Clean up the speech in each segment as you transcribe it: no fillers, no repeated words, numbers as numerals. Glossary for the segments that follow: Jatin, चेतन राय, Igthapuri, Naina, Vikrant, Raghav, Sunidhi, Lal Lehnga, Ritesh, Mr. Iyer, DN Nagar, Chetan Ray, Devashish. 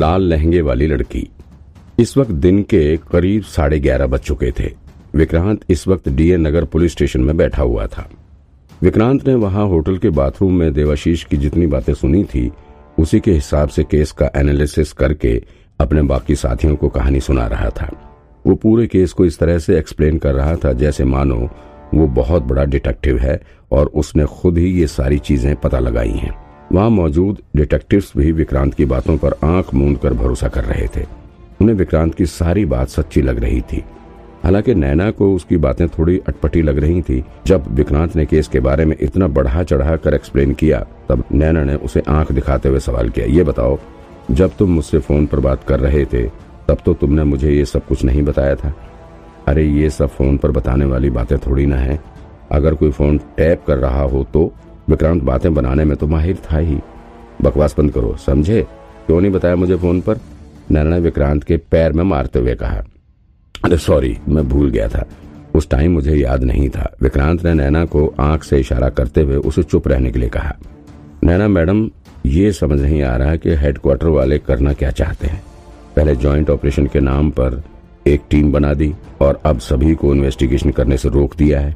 लाल लहंगे वाली लड़की। इस वक्त दिन के करीब 11:30 बज चुके थे। विक्रांत इस वक्त डीएन नगर पुलिस स्टेशन में बैठा हुआ था। विक्रांत ने वहां होटल के बाथरूम में देवाशीष की जितनी बातें सुनी थी उसी के हिसाब से केस का एनालिसिस करके अपने बाकी साथियों को कहानी सुना रहा था। वो पूरे केस को इस तरह से एक्सप्लेन कर रहा था जैसे मानो वो बहुत बड़ा डिटेक्टिव है और उसने खुद ही ये सारी चीजें पता लगाई हैं। वहां मौजूद डिटेक्टिव्स भी विक्रांत की बातों पर आंख मूंद कर भरोसा कर रहे थे। उन्हें विक्रांत की सारी बात सच्ची लग रही थी। हालांकि नैना को उसकी बातें थोड़ी अटपटी लग रही थी। जब विक्रांत ने केस के बारे में इतना बढ़ा चढ़ा कर एक्सप्लेन किया तब नैना ने उसे आंख दिखाते हुए सवाल किया, ये बताओ जब तुम मुझसे फोन पर बात कर रहे थे तब तो तुमने मुझे ये सब कुछ नहीं बताया था। अरे ये सब फोन पर बताने वाली बातें थोड़ी ना है, अगर कोई फोन टैप कर रहा हो तो। विक्रांत बातें बनाने में तो माहिर था ही। बकवास बंद करो, समझे? क्यों नहीं बताया मुझे फोन पर? नैना ने विक्रांत के पैर में मारते हुए कहा। अरे सॉरी, मैं भूल गया था, उस टाइम मुझे याद नहीं था। विक्रांत ने नैना को आंख से इशारा करते हुए उसे चुप रहने के लिए कहा। नैना मैडम, ये समझ नहीं आ रहा कि हेडक्वार्टर वाले करना क्या चाहते हैं। पहले ज्वाइंट ऑपरेशन के नाम पर एक टीम बना दी और अब सभी को इन्वेस्टिगेशन करने से रोक दिया है।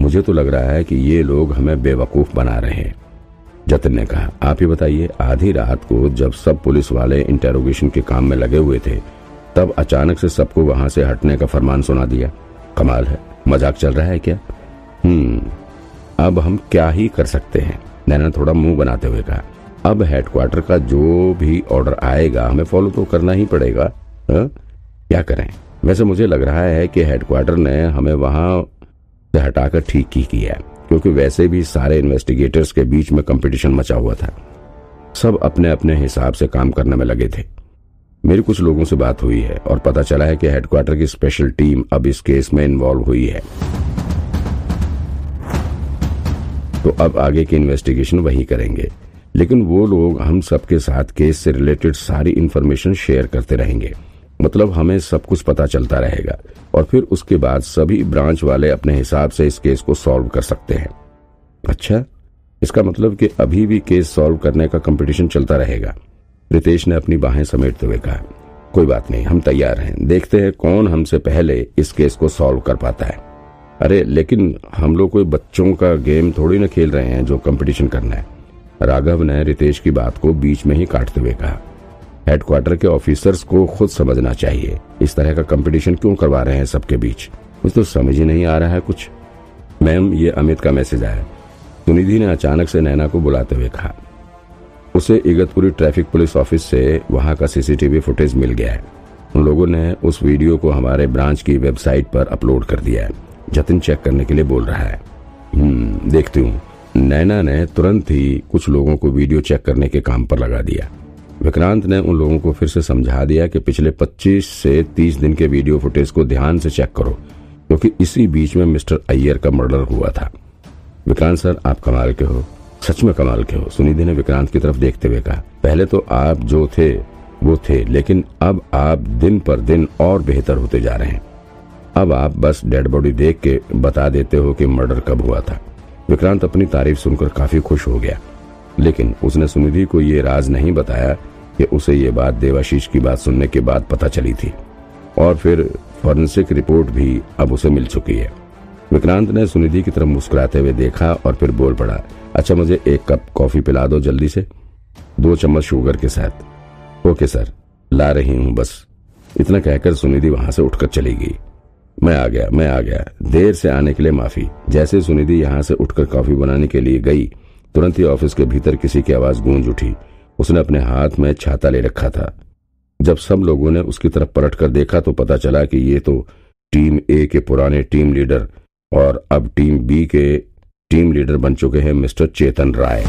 मुझे तो लग रहा है कि ये लोग हमें बेवकूफ बना रहे हैं। जतिन ने कहा, आप ही बताइए, आधी रात को जब सब पुलिस वाले इंटेरोगेशन के काम में लगे हुए थे तब अचानक से सबको वहां से हटने का फरमान सुना दिया। कमाल है, मजाक चल रहा है क्या? अब हम क्या ही कर सकते हैं, नैना थोड़ा मुंह बनाते हुए कहा। अब हेडक्वार्टर का जो भी ऑर्डर आएगा हमें फॉलो तो करना ही पड़ेगा। क्या करें? वैसे मुझे लग रहा है कि हेडक्वार्टर ने हमें वहां से हटाकर ठीक ही किया, क्योंकि वैसे भी सारे इन्वेस्टिगेटर्स के बीच में कंपटीशन मचा हुआ था। सब अपने अपने हिसाब से काम करने में लगे थे। मेरी कुछ लोगों से बात हुई है और पता चला है कि हेडक्वार्टर की स्पेशल टीम अब इस केस में इन्वॉल्व हुई है, तो अब आगे की इन्वेस्टिगेशन वही करेंगे। लेकिन वो लोग हम सबके साथ केस से रिलेटेड सारी इन्फॉर्मेशन शेयर करते रहेंगे, मतलब हमें सब कुछ पता चलता रहेगा और फिर उसके बाद सभी ब्रांच वाले अपने हिसाब से इस केस को सॉल्व कर सकते हैं। अच्छा, इसका मतलब कि अभी भी केस सॉल्व करने का कंपटीशन चलता रहेगा, रितेश ने अपनी बाहें समेटते हुए कहा। कोई बात नहीं, हम तैयार हैं, देखते हैं कौन हमसे पहले इस केस को सॉल्व कर पाता है। अरे लेकिन हम लोग कोई बच्चों का गेम थोड़ी ना खेल रहे हैं जो कंपटीशन करना है, राघव ने रितेश की बात को बीच में ही काटते हुए कहा। हेडक्वार्टर के ऑफिसर्स को खुद समझना चाहिए, इस तरह का कंपटीशन क्यों करवा रहे हैं सबके बीच। मुझे तो समझ ही नहीं आ रहा है कुछ। मैम, ये अमित का मैसेज आया, सुनिधि ने अचानक से नैना को बुलाते हुए कहा। उसे इगतपुरी ट्रैफिक पुलिस ऑफिस से वहां का सीसीटीवी फुटेज मिल गया है। उन लोगों ने उस वीडियो को हमारे ब्रांच की वेबसाइट पर अपलोड कर दिया है, जतिन चेक करने के लिए बोल रहा है। देखती हूँ, नैना ने तुरंत ही कुछ लोगों को वीडियो चेक करने के काम पर लगा दिया। विक्रांत ने उन लोगों को फिर से समझा दिया कि पिछले 25 से 30 दिन के वीडियो फुटेज को ध्यान से चेक करो, क्योंकि इसी बीच में मिस्टर अय्यर का मर्डर हुआ था। विक्रांत सर, आप कमाल के हो, सच में कमाल के हो, सुनिधि ने विक्रांत की तरफ देखते हुए कहा। पहले तो आप जो थे वो थे, लेकिन अब आप दिन पर दिन और बेहतर होते जा रहे हैं। अब आप बस डेड बॉडी देख के बता देते हो कि मर्डर कब हुआ था। विक्रांत अपनी तारीफ सुनकर काफी खुश हो गया, लेकिन उसने सुनिधि को ये राज नहीं बताया कि उसे ये बात देवाशीष की बात सुनने के बाद पता चली थी और फिर फॉरेंसिक रिपोर्ट भी अब उसे मिल चुकी है। विक्रांत ने सुनिधि की तरफ मुस्कुराते हुए देखा और फिर बोल पड़ा। अच्छा, मुझे 1 कप कॉफी पिला दो जल्दी से, 2 चम्मच शुगर के साथ। ओके सर, ला रही हूँ बस। इतना कहकर सुनिधि वहां से उठकर चली गई। मैं आ गया, देर से आने के लिए माफी। जैसे सुनिधि यहाँ से उठकर कॉफी बनाने के लिए गई, तुरंत ही ऑफिस के भीतर किसी की आवाज गूंज उठी। उसने अपने हाथ में छाता ले रखा था। जब सब लोगों ने उसकी तरफ पलटकर देखा तो पता चला कि ये तो टीम ए के पुराने टीम लीडर और अब टीम बी के टीम लीडर बन चुके हैं मिस्टर चेतन राय।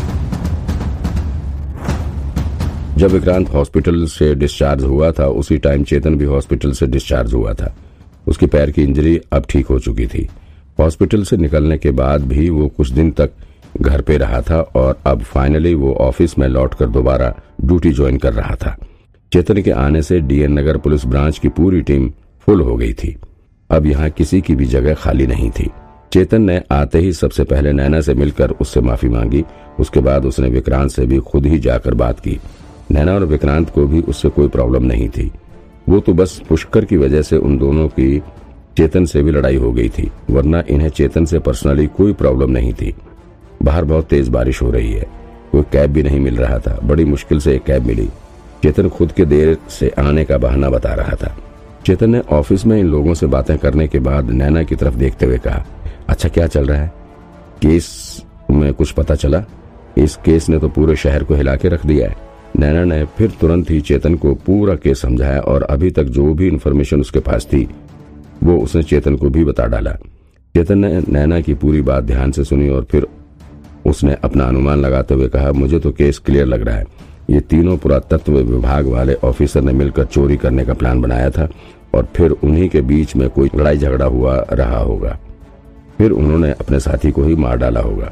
जब विक्रांत हॉस्पिटल से डिस्चार्ज हुआ था उसी टाइम चेतन भी हॉस्पिटल से डिस्चार्ज हुआ था। उसके पैर की इंजरी अब ठीक हो चुकी थी। हॉस्पिटल से निकलने के बाद भी वो कुछ दिन तक घर पे रहा था और अब फाइनली वो ऑफिस में लौटकर दोबारा ड्यूटी ज्वाइन कर रहा था। चेतन के आने से डीएन नगर पुलिस ब्रांच की पूरी टीम फुल हो गई थी। अब यहाँ किसी की भी जगह खाली नहीं थी। चेतन ने आते ही सबसे पहले नैना से मिलकर उससे माफी मांगी। उसके बाद उसने विक्रांत से भी खुद ही जाकर बात की। नैना और विक्रांत को भी उससे कोई प्रॉब्लम नहीं थी, वो तो बस पुष्कर की वजह से उन दोनों की चेतन से भी लड़ाई हो गई थी, वरना इन्हें चेतन से पर्सनली कोई प्रॉब्लम नहीं थी। बाहर बहुत तेज बारिश हो रही है, कोई कैब भी नहीं मिल रहा था, बड़ी मुश्किल से एक कैब मिली। चेतन खुद के देर से आने का बहाना बता रहा था। चेतन ने ऑफिस में इन लोगों से बातें करने के बाद नैना की तरफ देखते हुए कहा, अच्छा क्या चल रहा है? केस में कुछ पता चला? इस केस ने तो पूरे शहर को हिला के रख दिया है। नैना ने फिर तुरंत ही चेतन को पूरा केस समझाया और अभी तक जो भी इन्फॉर्मेशन उसके पास थी वो उसने चेतन को भी बता डाला। चेतन ने नैना की पूरी बात ध्यान से सुनी और फिर उसने अपना अनुमान लगाते हुए कहा, मुझे तो केस क्लियर लग रहा है। ये तीनों पुरातत्व विभाग वाले ऑफिसर ने मिलकर चोरी करने का प्लान बनाया था और फिर उन्हीं के बीच में कोई लड़ाई झगड़ा हुआ रहा होगा, फिर उन्होंने अपने साथी को ही मार डाला होगा।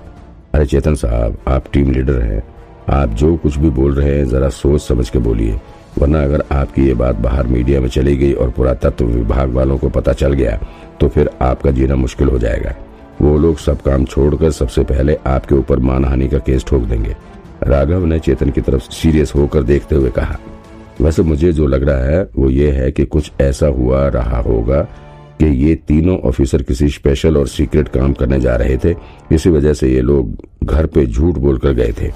अरे चेतन साहब, आप टीम लीडर हैं, आप जो कुछ भी बोल रहे हैं जरा सोच समझ के बोलिए, वरना अगर आपकी ये बात बाहर मीडिया में चली गई और पुरातत्व विभाग वालों को पता चल गया तो फिर आपका जीना मुश्किल हो जाएगा। वो लोग सब काम छोड़कर सबसे पहले आपके ऊपर मानहानि का केस ठोक देंगे। राघव ने चेतन की तरफ सीरियस होकर देखते हुए कहा, वैसे मुझे जो लग रहा है वो ये है कि कुछ ऐसा हुआ रहा होगा कि ये तीनों ऑफिसर किसी स्पेशल और सीक्रेट काम करने जा रहे थे, इसी वजह से ये लोग घर पे झूठ बोलकर गए थे,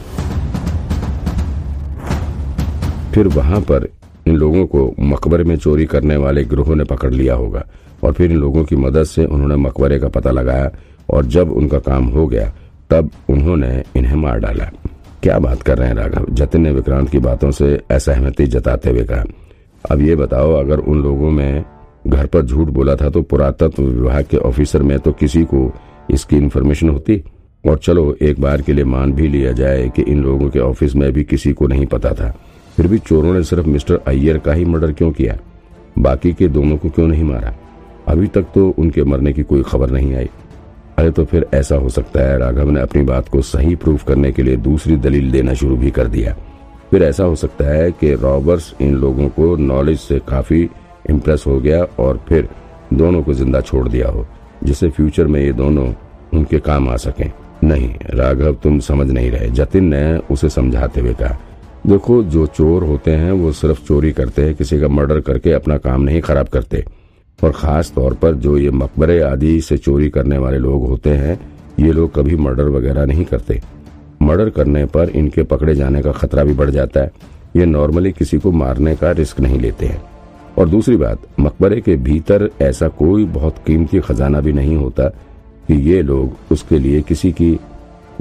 फिर वहां पर इन लोगों को मकबरे में चोरी करने वाले गिरोह ने पकड़ लिया होगा और फिर इन लोगों की मदद से उन्होंने मकबरे का पता लगाया और जब उनका काम हो गया तब उन्होंने इन्हें मार डाला। क्या बात कर रहे हैं राघव, जतिन ने विक्रांत की बातों से असहमति जताते हुए कहा। अब ये बताओ, अगर उन लोगों में घर पर झूठ बोला था तो पुरातत्व विभाग के ऑफिसर में तो किसी को इसकी इन्फॉर्मेशन होती, और चलो एक बार के लिए मान भी लिया जाए कि इन लोगों के ऑफिस में भी किसी को नहीं पता था, फिर भी चोरों ने सिर्फ मिस्टर अय्यर का ही मर्डर क्यों किया, बाकी के दोनों को क्यों नहीं मारा? अभी तक तो उनके मरने की कोई खबर नहीं आई। अरे तो फिर ऐसा हो सकता है, राघव ने अपनी बात को सही प्रूव करने के लिए दूसरी दलील देना शुरू भी कर दिया, फिर ऐसा हो सकता है कि रॉबर्स इन लोगों को नॉलेज से काफी इम्प्रेस हो गया और फिर दोनों को जिंदा छोड़ दिया हो, जिससे फ्यूचर में ये दोनों उनके काम आ सकें। नहीं राघव, तुम समझ नहीं रहे, जतिन ने उसे समझाते हुए कहा। देखो, जो चोर होते हैं वो सिर्फ चोरी करते हैं, किसी का मर्डर करके अपना काम नहीं खराब करते, और खास तौर पर जो ये मकबरे आदि से चोरी करने वाले लोग होते हैं ये लोग कभी मर्डर वगैरह नहीं करते। मर्डर करने पर इनके पकड़े जाने का खतरा भी बढ़ जाता है, ये नॉर्मली किसी को मारने का रिस्क नहीं लेते हैं। और दूसरी बात, मकबरे के भीतर ऐसा कोई बहुत कीमती खजाना भी नहीं होता कि ये लोग उसके लिए किसी की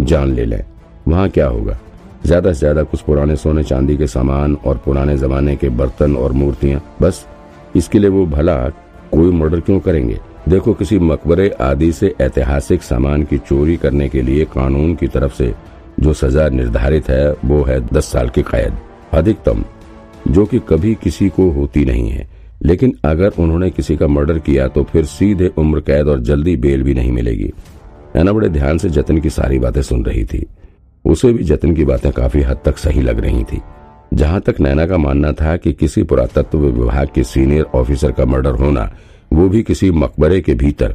जान ले लें। वहाँ क्या होगा, ज्यादा से ज्यादा कुछ पुराने सोने चांदी के सामान और पुराने जमाने के बर्तन और मूर्तियां, बस। इसके लिए वो भला कोई मर्डर क्यों करेंगे? देखो, किसी मकबरे आदि से ऐतिहासिक सामान की चोरी करने के लिए कानून की तरफ से जो सजा निर्धारित है वो है 10 साल की कैद अधिकतम, जो कि कभी किसी को होती नहीं है। लेकिन अगर उन्होंने किसी का मर्डर किया तो फिर सीधे उम्र कैद और जल्दी बेल भी नहीं मिलेगी। नैना बड़े ध्यान से जतिन की सारी बातें सुन रही थी, उसे भी जतिन की बातें काफी हद तक सही लग रही थी। जहां तक नैना का मानना था कि किसी पुरातत्व विभाग के सीनियर ऑफिसर का मर्डर होना, वो भी किसी मकबरे के भीतर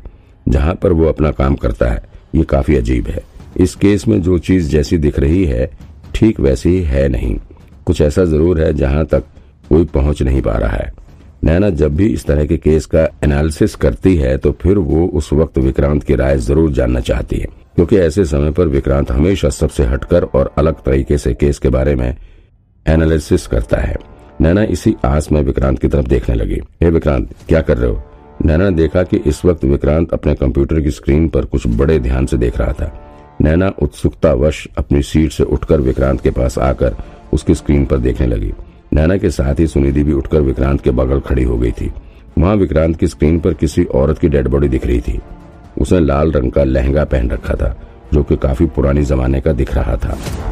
जहां पर वो अपना काम करता है, ये काफी अजीब है। इस केस में जो चीज जैसी दिख रही है ठीक वैसी है नहीं, कुछ ऐसा जरूर है जहां तक कोई पहुंच नहीं पा रहा है। नैना जब भी इस तरह के केस का एनालिसिस करती है तो फिर वो उस वक्त विक्रांत की राय जरूर जानना चाहती है, क्योंकि ऐसे समय पर विक्रांत हमेशा सबसे हटकर और अलग तरीके से केस के बारे में एनालिसिस करता है। नैना इसी आस में विक्रांत की तरफ देखने लगी। हे विक्रांत, क्या कर रहे हो? नैना ने देखा कि इस वक्त विक्रांत अपने कंप्यूटर की स्क्रीन पर कुछ बड़े ध्यान से देख रहा था। नैना उत्सुकतावश अपनी सीट से उठकर विक्रांत के पास आकर उसकी स्क्रीन पर देखने लगी। नैना के साथ ही सुनिधि भी उठकर विक्रांत के बगल खड़ी हो गई थी। वहाँ विक्रांत की स्क्रीन पर किसी औरत की डेड बॉडी दिख रही थी। उसने लाल रंग का लहंगा पहन रखा था जो कि काफी पुराने जमाने का दिख रहा था।